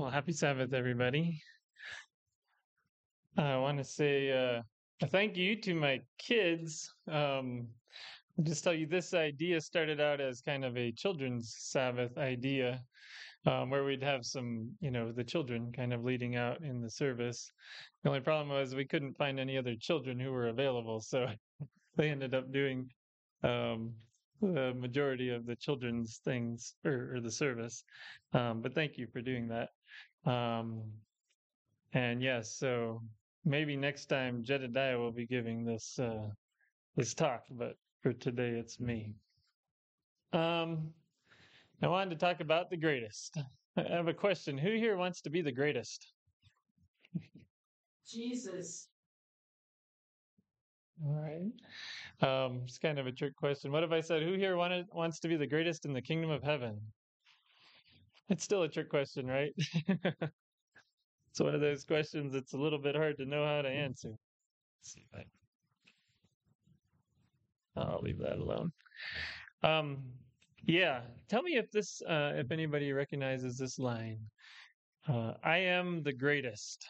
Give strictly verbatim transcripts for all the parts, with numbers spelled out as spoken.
Well, happy Sabbath, everybody. I want to say uh, a thank you to my kids. Um, I'll just tell you, this idea started out as kind of a children's Sabbath idea, um, where we'd have some, you know, the children kind of leading out in the service. The only problem was we couldn't find any other children who were available, so they ended up doing um, the majority of the children's things, or, or the service. Um, but thank you for doing that. Um, and yes, so maybe next time Jedediah will be giving this uh, this talk, but for today it's me. Um, I wanted to talk about the greatest. I have a question. Who here wants to be the greatest? Jesus. All right. Um, it's kind of a trick question. What if I said, who here wanted, wants to be the greatest in the kingdom of heaven? It's still a trick question, right? It's one of those questions that's a little bit hard to know how to answer. Let's see if I... I'll leave that alone. Um, yeah, tell me if this, uh, if anybody recognizes this line. Uh, I am the greatest.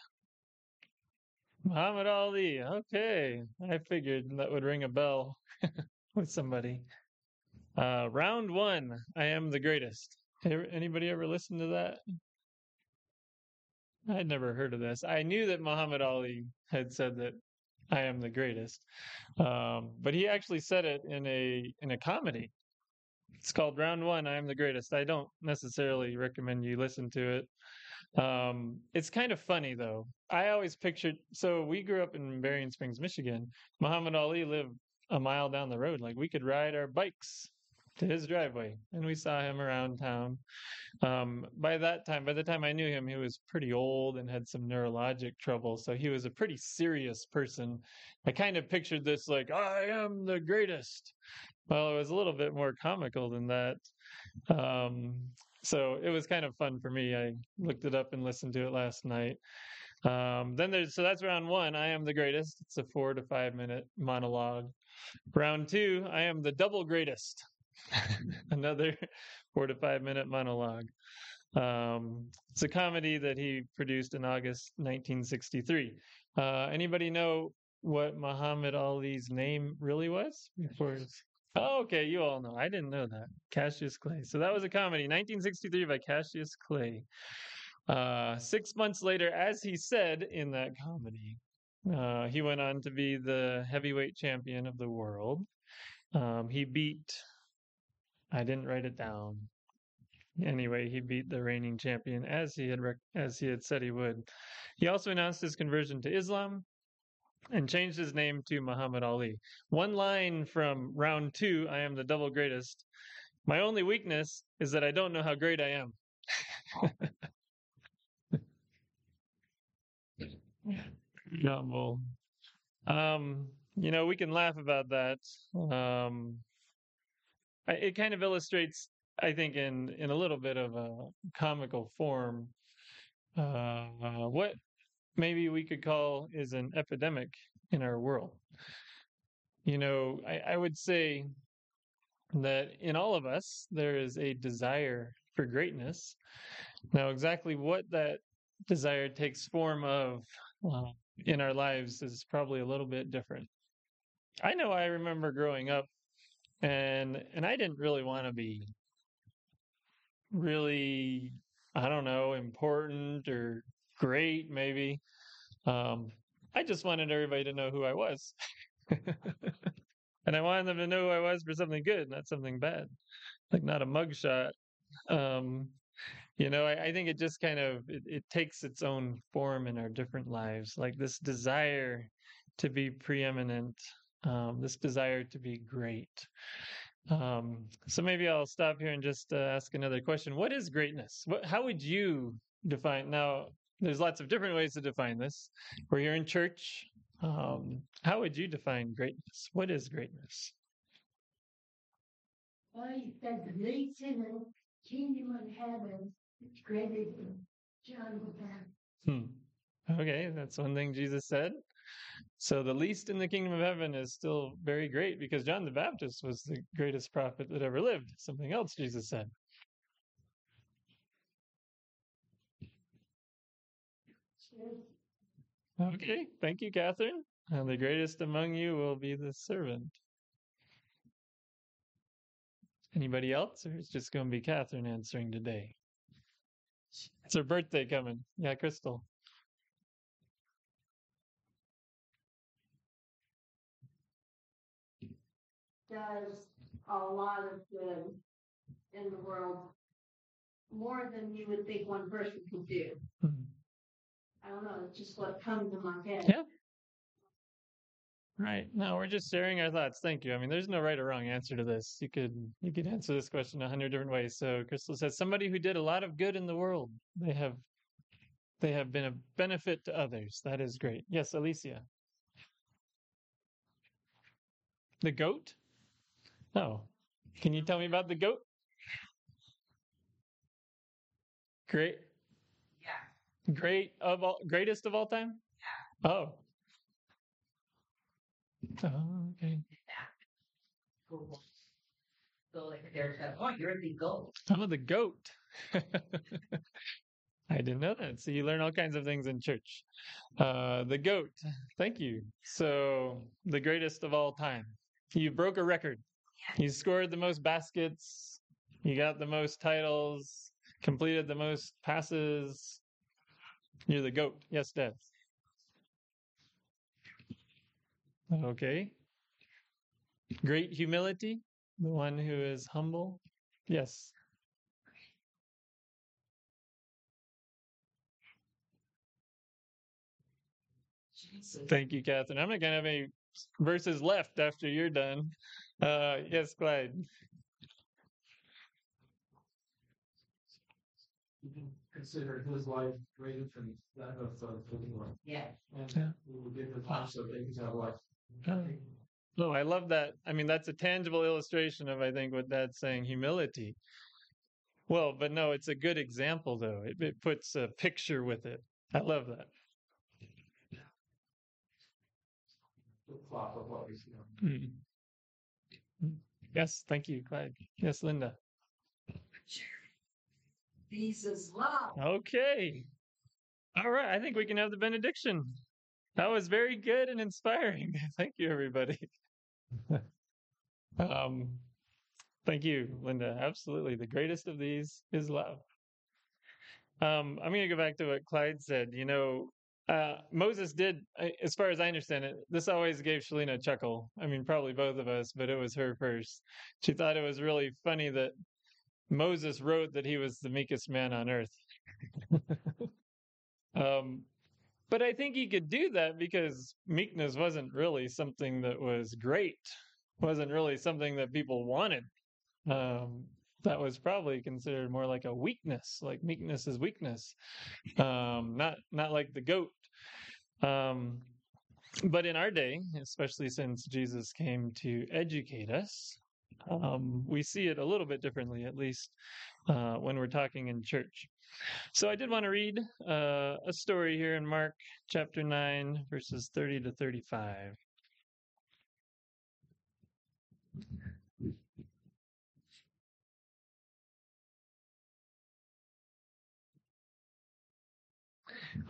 Muhammad Ali. Okay, I figured that would ring a bell with somebody. Uh, round one, I am the greatest. Anybody ever listen to that? I'd never heard of this. I knew that Muhammad Ali had said that I am the greatest, um, but he actually said it in a in a comedy. It's called Round One, I Am the Greatest. I don't necessarily recommend you listen to it. Um, it's kind of funny, though. I always pictured, so we grew up in Berrien Springs, Michigan. Muhammad Ali lived a mile down the road. Like, we could ride our bikes to his driveway, and we saw him around town. Um, by that time, by the time I knew him, he was pretty old and had some neurologic trouble, so he was a pretty serious person. I kind of pictured this like, I am the greatest. Well, it was a little bit more comical than that. Um, so it was kind of fun for me. I looked it up and listened to it last night. Um, then there's, so that's round one, I am the greatest. It's a four to five minute monologue. Round two, I am the double greatest. Another four to five minute monologue. Um, it's a comedy that he produced in August nineteen sixty-three. Uh, anybody know what Muhammad Ali's name really was? Before? Oh, okay, you all know. I didn't know that. Cassius Clay. So that was a comedy, nineteen sixty-three by Cassius Clay. Uh, six months later, as he said in that comedy, uh, he went on to be the heavyweight champion of the world. Um, he beat... I didn't write it down. Anyway, he beat the reigning champion as he had rec- as he had said he would. He also announced his conversion to Islam and changed his name to Muhammad Ali. One line from round two, I am the double greatest. My only weakness is that I don't know how great I am. Jumble. Um, you know, we can laugh about that. Um, It kind of illustrates, I think, in, in a little bit of a comical form, uh, what maybe we could call is an epidemic in our world. You know, I, I would say that in all of us, there is a desire for greatness. Now, exactly what that desire takes form of uh, in our lives is probably a little bit different. I know I remember growing up, And and I didn't really want to be really, I don't know, important or great, maybe. Um, I just wanted everybody to know who I was. And I wanted them to know who I was for something good, not something bad, like not a mugshot. Um, you know, I, I think it just kind of, it, it takes its own form in our different lives, like this desire to be preeminent. Um, this desire to be great. Um, so maybe I'll stop here and just uh, ask another question. What is greatness? What, how would you define? Now, there's lots of different ways to define this. We're here in church. Um, how would you define greatness? What is greatness? Well, he said the least in the kingdom of heaven is greater than John the Baptist. Hmm. Okay, that's one thing Jesus said. So the least in the kingdom of heaven is still very great because John the Baptist was the greatest prophet that ever lived. Something else Jesus said. Okay, thank you, Catherine. And the greatest among you will be the servant. Anybody else? Or it's just going to be Catherine answering today? It's her birthday coming. Yeah, Crystal. Does a lot of good in the world, more than you would think one person could do. Mm-hmm. I don't know, it's just what comes in my head. Yeah. Right. No, we're just sharing our thoughts. Thank you. I mean, there's no right or wrong answer to this. You could you could answer this question a hundred different ways. So Crystal says, somebody who did a lot of good in the world. They have they have been a benefit to others. That is great. Yes, Alicia. The goat? Oh. Can you tell me about the goat? Great. Yeah. Great of all greatest of all time? Yeah. Oh. Oh, okay. Yeah. Cool. So, like, there's that. Oh, you're the goat. I'm the goat. I didn't know that. So, you learn all kinds of things in church. Uh, the goat. Thank you. So, the greatest of all time. You broke a record. Yeah. You scored the most baskets. You got the most titles. Completed the most passes. You're the goat. Yes, Dad. Okay. Great humility, the one who is humble. Yes. Jesus. Thank you, Catherine. I'm not going to have any verses left after you're done. Uh, yes, Clyde. You can consider his life greater than that of anyone. Yeah. And yeah. We will give the time so they can have life. Oh. No, I love that. I mean, that's a tangible illustration of, I think, what Dad's saying, humility. Well, but no, it's a good example, though. It, it puts a picture with it. I love that. Mm. Yes, thank you, Clyde. Yes, Linda. Peace is love. Okay. All right, I think we can have the benediction. That was very good and inspiring. Thank you, everybody. um, thank you, Linda. Absolutely. The greatest of these is love. Um, I'm going to go back to what Clyde said. You know, uh, Moses did, as far as I understand it, this always gave Shalina a chuckle. I mean, probably both of us, but it was her first. She thought it was really funny that Moses wrote that he was the meekest man on earth. um But I think he could do that because meekness wasn't really something that was great, wasn't really something that people wanted. Um, that was probably considered more like a weakness, like meekness is weakness, um, not not like the goat. Um, but in our day, especially since Jesus came to educate us, um, we see it a little bit differently, at least uh, when we're talking in church. So I did want to read uh, a story here in Mark chapter nine, verses thirty to thirty-five.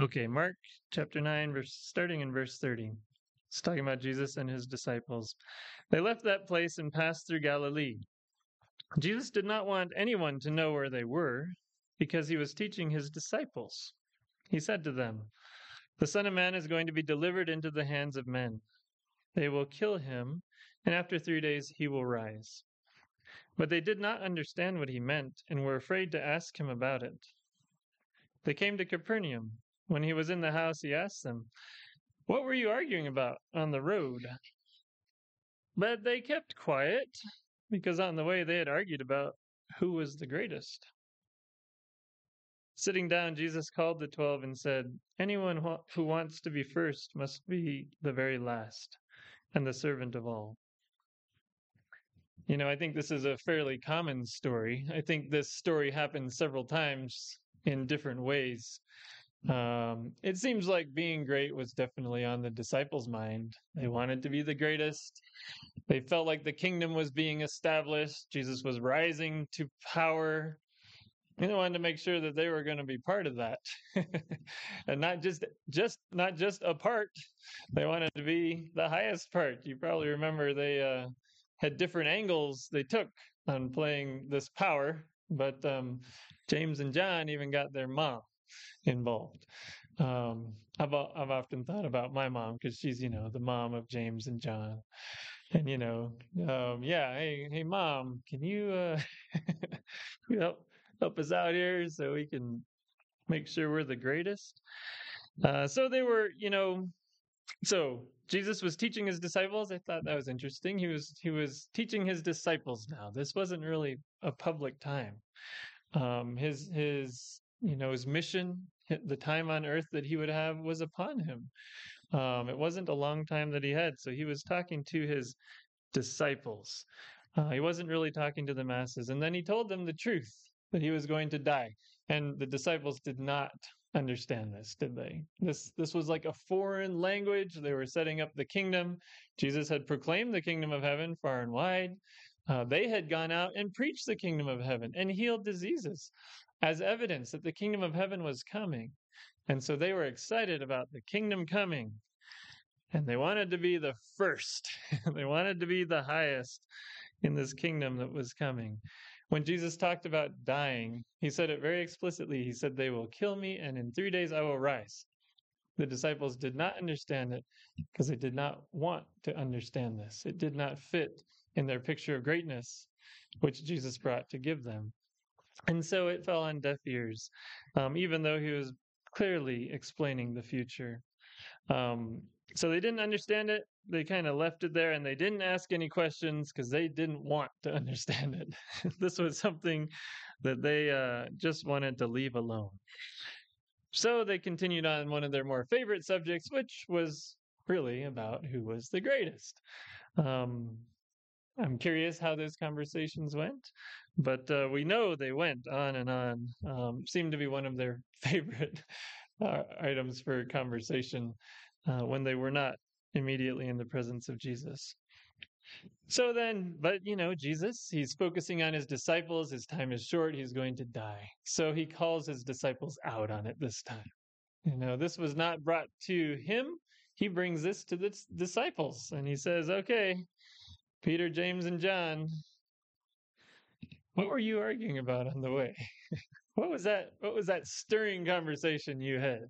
Okay, Mark chapter nine, verse, starting in verse thirty. It's talking about Jesus and his disciples. They left that place and passed through Galilee. Jesus did not want anyone to know where they were, because he was teaching his disciples. He said to them, "The Son of Man is going to be delivered into the hands of men. They will kill him, and after three days he will rise." But they did not understand what he meant and were afraid to ask him about it. They came to Capernaum. When he was in the house, he asked them, "What were you arguing about on the road?" But they kept quiet, because on the way they had argued about who was the greatest. Sitting down, Jesus called the twelve and said, "Anyone who wants to be first must be the very last and the servant of all." You know, I think this is a fairly common story. I think this story happens several times in different ways. Um, it seems like being great was definitely on the disciples' mind. They wanted to be the greatest. They felt like the kingdom was being established. Jesus was rising to power. He wanted to make sure that they were going to be part of that, and not just just not just a part. They wanted to be the highest part. You probably remember they uh, had different angles they took on playing this power, but um, James and John even got their mom involved. Um, I've I've often thought about my mom because she's, you know, the mom of James and John. And, you know, um, yeah, hey, hey, mom, can you, uh, you help, help us out here so we can make sure we're the greatest? Uh, so they were, you know, so Jesus was teaching his disciples. I thought that was interesting. He was he was teaching his disciples now. This wasn't really a public time. Um, his his, you know, his mission, the time on earth that he would have was upon him. Um, it wasn't a long time that he had, so he was talking to his disciples. Uh, he wasn't really talking to the masses. And then he told them the truth, that he was going to die. And the disciples did not understand this, did they? This this was like a foreign language. They were setting up the kingdom. Jesus had proclaimed the kingdom of heaven far and wide. Uh, they had gone out and preached the kingdom of heaven and healed diseases as evidence that the kingdom of heaven was coming. And so they were excited about the kingdom coming, and they wanted to be the first. They wanted to be the highest in this kingdom that was coming. When Jesus talked about dying, he said it very explicitly. He said, "They will kill me, and in three days I will rise." The disciples did not understand it because they did not want to understand this. It did not fit in their picture of greatness, which Jesus brought to give them. And so it fell on deaf ears, um, even though he was clearly explaining the future. Um, so they didn't understand it. They kind of left it there, and they didn't ask any questions because they didn't want to understand it. This was something that they uh, just wanted to leave alone. So they continued on one of their more favorite subjects, which was really about who was the greatest. Um, I'm curious how those conversations went, but uh, we know they went on and on. Um, seemed to be one of their favorite uh, items for conversation uh, when they were not immediately in the presence of Jesus. So then, but you know, Jesus, he's focusing on his disciples. His time is short. He's going to die. So he calls his disciples out on it this time. You know, this was not brought to him. He brings this to the disciples, and he says, okay, Peter, James, and John, what were you arguing about on the way? What was that? What was that stirring conversation you had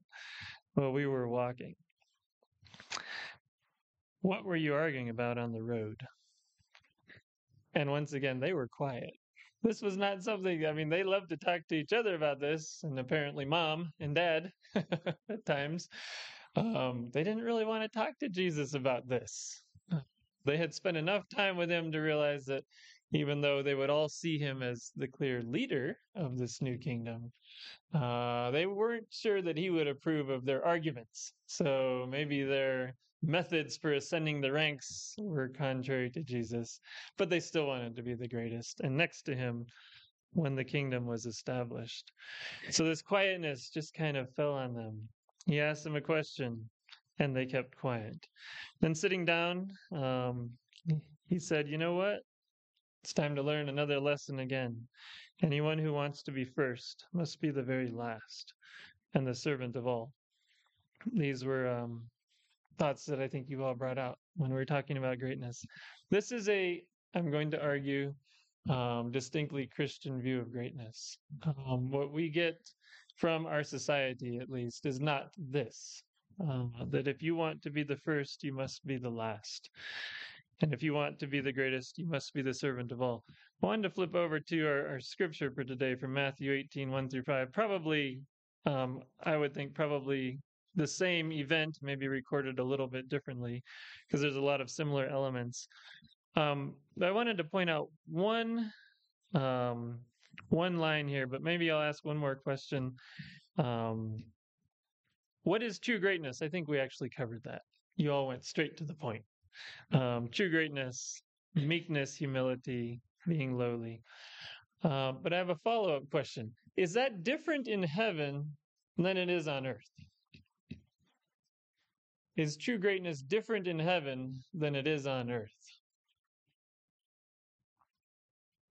while we were walking? What were you arguing about on the road? And once again, they were quiet. This was not something, I mean, they loved to talk to each other about this, and apparently mom and dad at times. Um, they didn't really want to talk to Jesus about this. They had spent enough time with him to realize that even though they would all see him as the clear leader of this new kingdom, uh, they weren't sure that he would approve of their arguments. So maybe their methods for ascending the ranks were contrary to Jesus, but they still wanted to be the greatest and next to him when the kingdom was established. So this quietness just kind of fell on them. He asked them a question, and they kept quiet. Then sitting down, um, he said, you know what? It's time to learn another lesson again. Anyone who wants to be first must be the very last and the servant of all. These were um, thoughts that I think you all brought out when we were talking about greatness. This is a, I'm going to argue, um, distinctly Christian view of greatness. Um, what we get from our society, at least, is not this. Uh, that if you want to be the first, you must be the last. And if you want to be the greatest, you must be the servant of all. I wanted to flip over to our, our scripture for today from Matthew eighteen, one through five. Probably, um, I would think probably the same event, maybe recorded a little bit differently, because there's a lot of similar elements. Um, I wanted to point out one, um, one line here, but maybe I'll ask one more question. Um, What is true greatness? I think we actually covered that. You all went straight to the point. Um, true greatness, meekness, humility, being lowly. Uh, but I have a follow-up question. Is that different in heaven than it is on earth? Is true greatness different in heaven than it is on earth?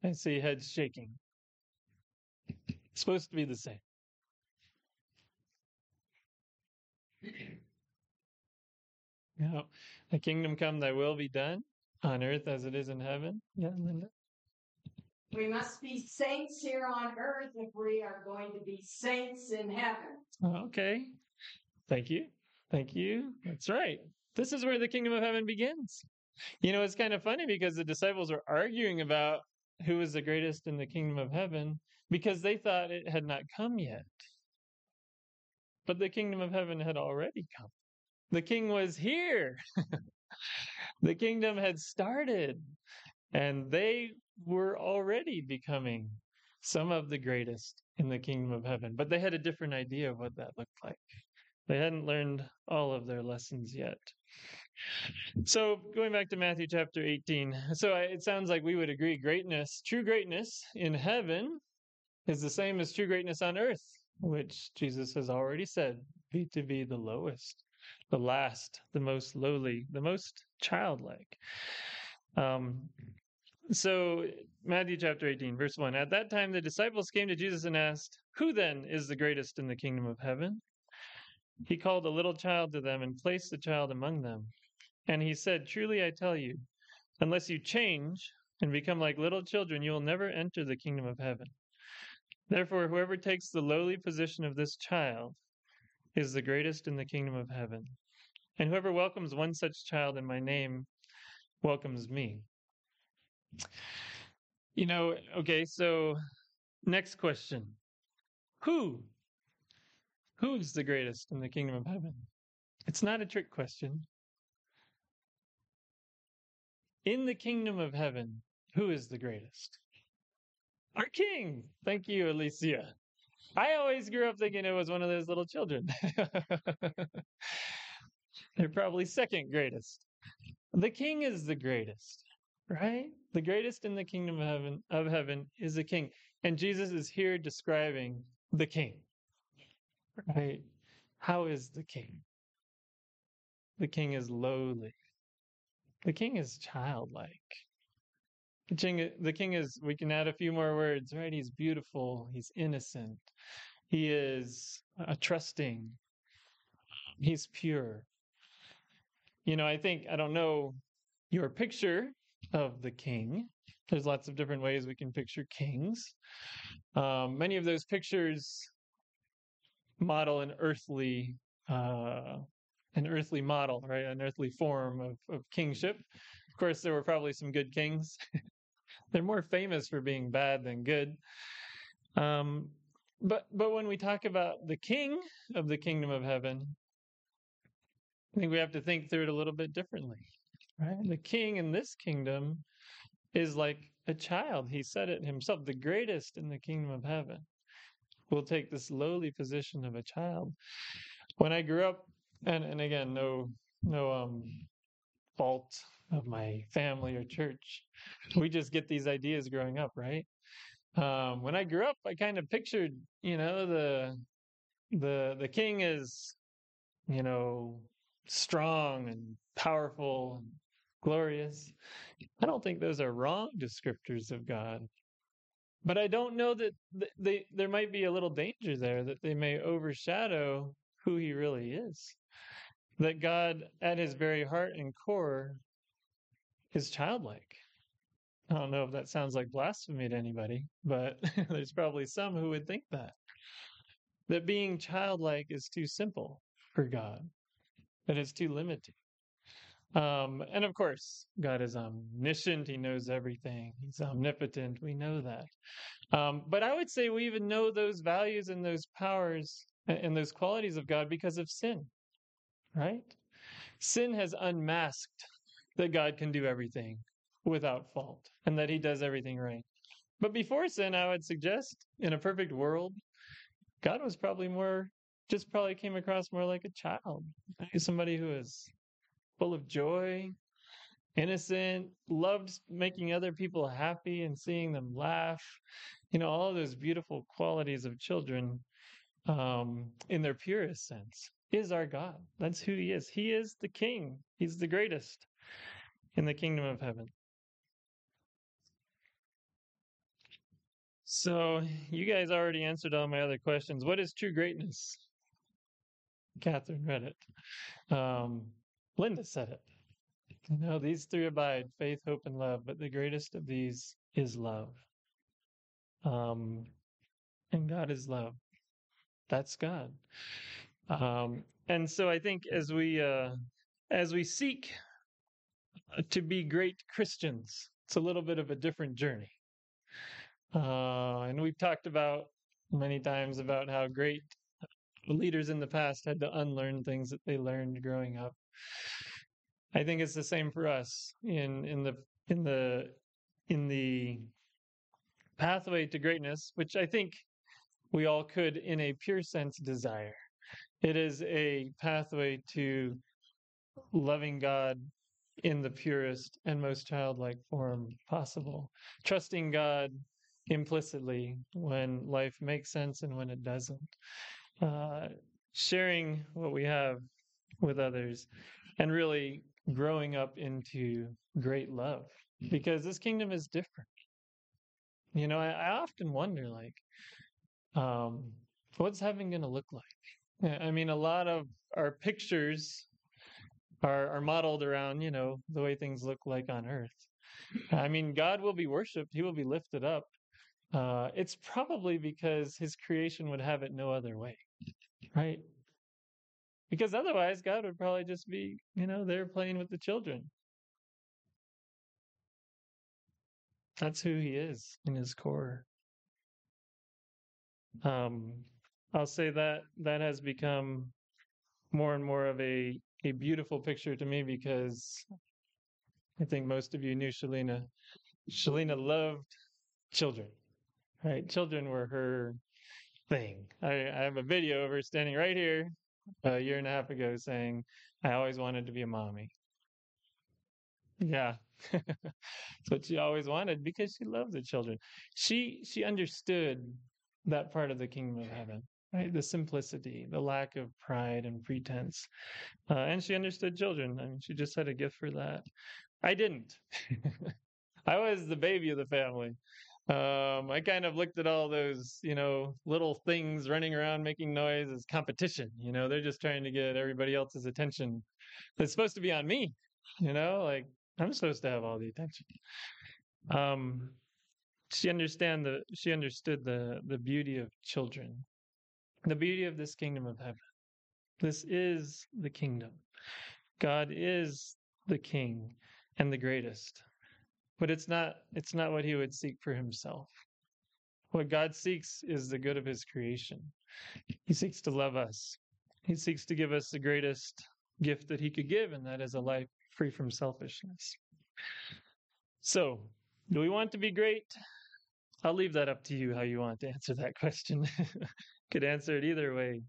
I see heads shaking. It's supposed to be the same. Now, the kingdom come, thy will be done on earth as it is in heaven. Yeah, Linda. We must be saints here on earth if we are going to be saints in heaven. Okay. Thank you. Thank you. That's right. This is where the kingdom of heaven begins. You know, it's kind of funny because the disciples are arguing about who is the greatest in the kingdom of heaven because they thought it had not come yet. But the kingdom of heaven had already come. The king was here. The kingdom had started. And they were already becoming some of the greatest in the kingdom of heaven. But they had a different idea of what that looked like. They hadn't learned all of their lessons yet. So going back to Matthew chapter eighteen. So it sounds like we would agree greatness, true greatness in heaven is the same as true greatness on earth, which Jesus has already said, be to be the lowest, the last, the most lowly, the most childlike. Um, so Matthew chapter eighteen, verse one, at that time, the disciples came to Jesus and asked, who then is the greatest in the kingdom of heaven? He called a little child to them and placed the child among them. And he said, truly, I tell you, unless you change and become like little children, you will never enter the kingdom of heaven. Therefore, whoever takes the lowly position of this child is the greatest in the kingdom of heaven. And whoever welcomes one such child in my name welcomes me. You know, okay, so next question. Who? Who is the greatest in the kingdom of heaven? It's not a trick question. In the kingdom of heaven, who is the greatest? Our king. Thank you, Alicia. I always grew up thinking it was one of those little children. They're probably second greatest. The king is the greatest, right? The greatest in the kingdom of heaven, of heaven is the king. And Jesus is here describing the king. Right? How is the king? The king is lowly. The king is childlike. The king, the king is, we can add a few more words, right? He's beautiful. He's innocent. He is uh, trusting. He's pure. You know, I think, I don't know your picture of the king. There's lots of different ways we can picture kings. Um, many of those pictures model an earthly uh, an earthly model, right? An earthly form of, of kingship. Of course, there were probably some good kings. They're more famous for being bad than good. Um, but but when we talk about the king of the kingdom of heaven, I think we have to think through it a little bit differently, right? The king in this kingdom is like a child. He said it himself, the greatest in the kingdom of heaven will take this lowly position of a child. When I grew up, and, and again, no no um, fault of my family or church, we just get these ideas growing up, right? Um, when I grew up, I kind of pictured, you know, the the the king is, you know, strong and powerful and glorious. I don't think those are wrong descriptors of God. But I don't know that they, there might be a little danger there that they may overshadow who he really is. That God, at his very heart and core, is childlike. I don't know if that sounds like blasphemy to anybody, but there's probably some who would think that. That being childlike is too simple for God. That it's too limiting. Um, and of course, God is omniscient. He knows everything. He's omnipotent. We know that. Um, but I would say we even know those values and those powers and those qualities of God because of sin, right? Sin has unmasked that God can do everything without fault and that he does everything right. But before sin, I would suggest in a perfect world, God was probably more, just probably came across more like a child, somebody who is full of joy, innocent, loved making other people happy and seeing them laugh. You know, all of those beautiful qualities of children um, in their purest sense is our God. That's who he is. He is the king. He's the greatest in the kingdom of heaven. So you guys already answered all my other questions. What is true greatness? Catherine read it. Um, Linda said it. You know, these three abide: faith, hope, and love. But the greatest of these is love. Um, and God is love. That's God. Um, and so I think as we uh, as we seek to be great Christians, it's a little bit of a different journey. Uh, and we've talked about many times about how great leaders in the past had to unlearn things that they learned growing up. I think it's the same for us in in the in the in the pathway to greatness, which I think we all could, in a pure sense, desire. It is a pathway to loving God in the purest and most childlike form possible, trusting God implicitly when life makes sense and when it doesn't, uh, sharing what we have with others, and really growing up into great love, because this kingdom is different. You know, I, I often wonder, like, um, what's heaven going to look like? I mean, a lot of our pictures are, are modeled around, you know, the way things look like on earth. I mean, God will be worshipped. He will be lifted up. Uh, it's probably because his creation would have it no other way, right? Because otherwise, God would probably just be, you know, there playing with the children. That's who he is in his core. Um, I'll say that that has become more and more of a, a beautiful picture to me, because I think most of you knew Shalina. Shalina loved children, right? Children were her thing. I, I have a video of her standing right here a year and a half ago saying, I always wanted to be a mommy. Yeah. That's what she always wanted, because she loved the children. She she understood that part of the kingdom of heaven, right? The simplicity, the lack of pride and pretense. Uh, and she understood children. I mean, she just had a gift for that. I didn't. I was the baby of the family. Um, I kind of looked at all those, you know, little things running around making noise as competition. You know, they're just trying to get everybody else's attention. It's supposed to be on me, you know, like, I'm supposed to have all the attention. Um, she understand the she understood the the beauty of children, the beauty of this kingdom of heaven. This is the kingdom. God is the king and the greatest, but it's not it's not what he would seek for himself. What God seeks is the good of his creation. He seeks to love us. He seeks to give us the greatest gift that he could give, and that is a life free from selfishness. So, do we want to be great? I'll leave that up to you how you want to answer that question. Could answer it either way.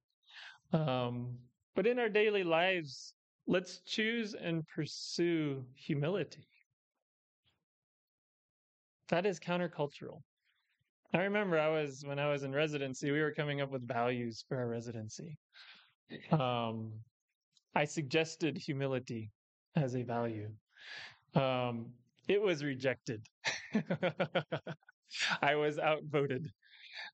Um, but in our daily lives, let's choose and pursue humility. That is countercultural. I remember I was when I was in residency, we were coming up with values for our residency. Um, I suggested humility as a value. Um, it was rejected. I was outvoted.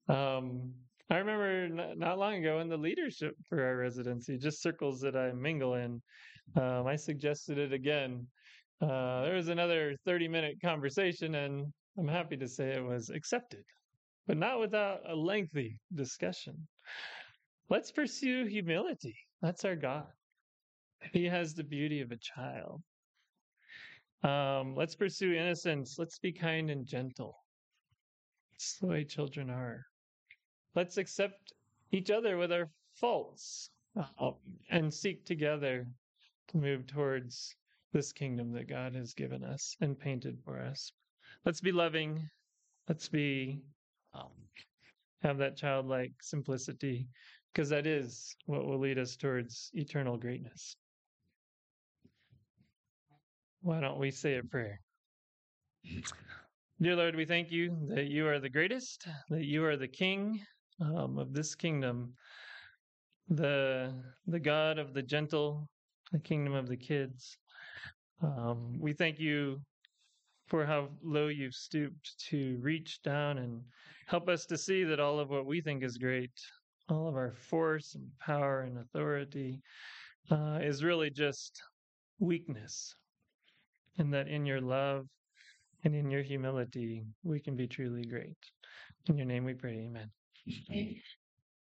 Um, I remember not, not long ago in the leadership for our residency, just circles that I mingle in, um, I suggested it again. Uh, there was another thirty-minute conversation, and I'm happy to say it was accepted, but not without a lengthy discussion. Let's pursue humility. That's our God. He has the beauty of a child. Um, let's pursue innocence. Let's be kind and gentle. It's the way children are. Let's accept each other with our faults and seek together to move towards this kingdom that God has given us and painted for us. Let's be loving. Let's be um, have that childlike simplicity, because that is what will lead us towards eternal greatness. Why don't we say a prayer? Dear Lord, we thank you that you are the greatest, that you are the King um, of this kingdom, the the God of the gentle, the kingdom of the kids. Um, we thank you for how low you've stooped to reach down and help us to see that all of what we think is great, all of our force and power and authority uh, is really just weakness. And that in your love and in your humility, we can be truly great. In your name we pray, amen. Amen.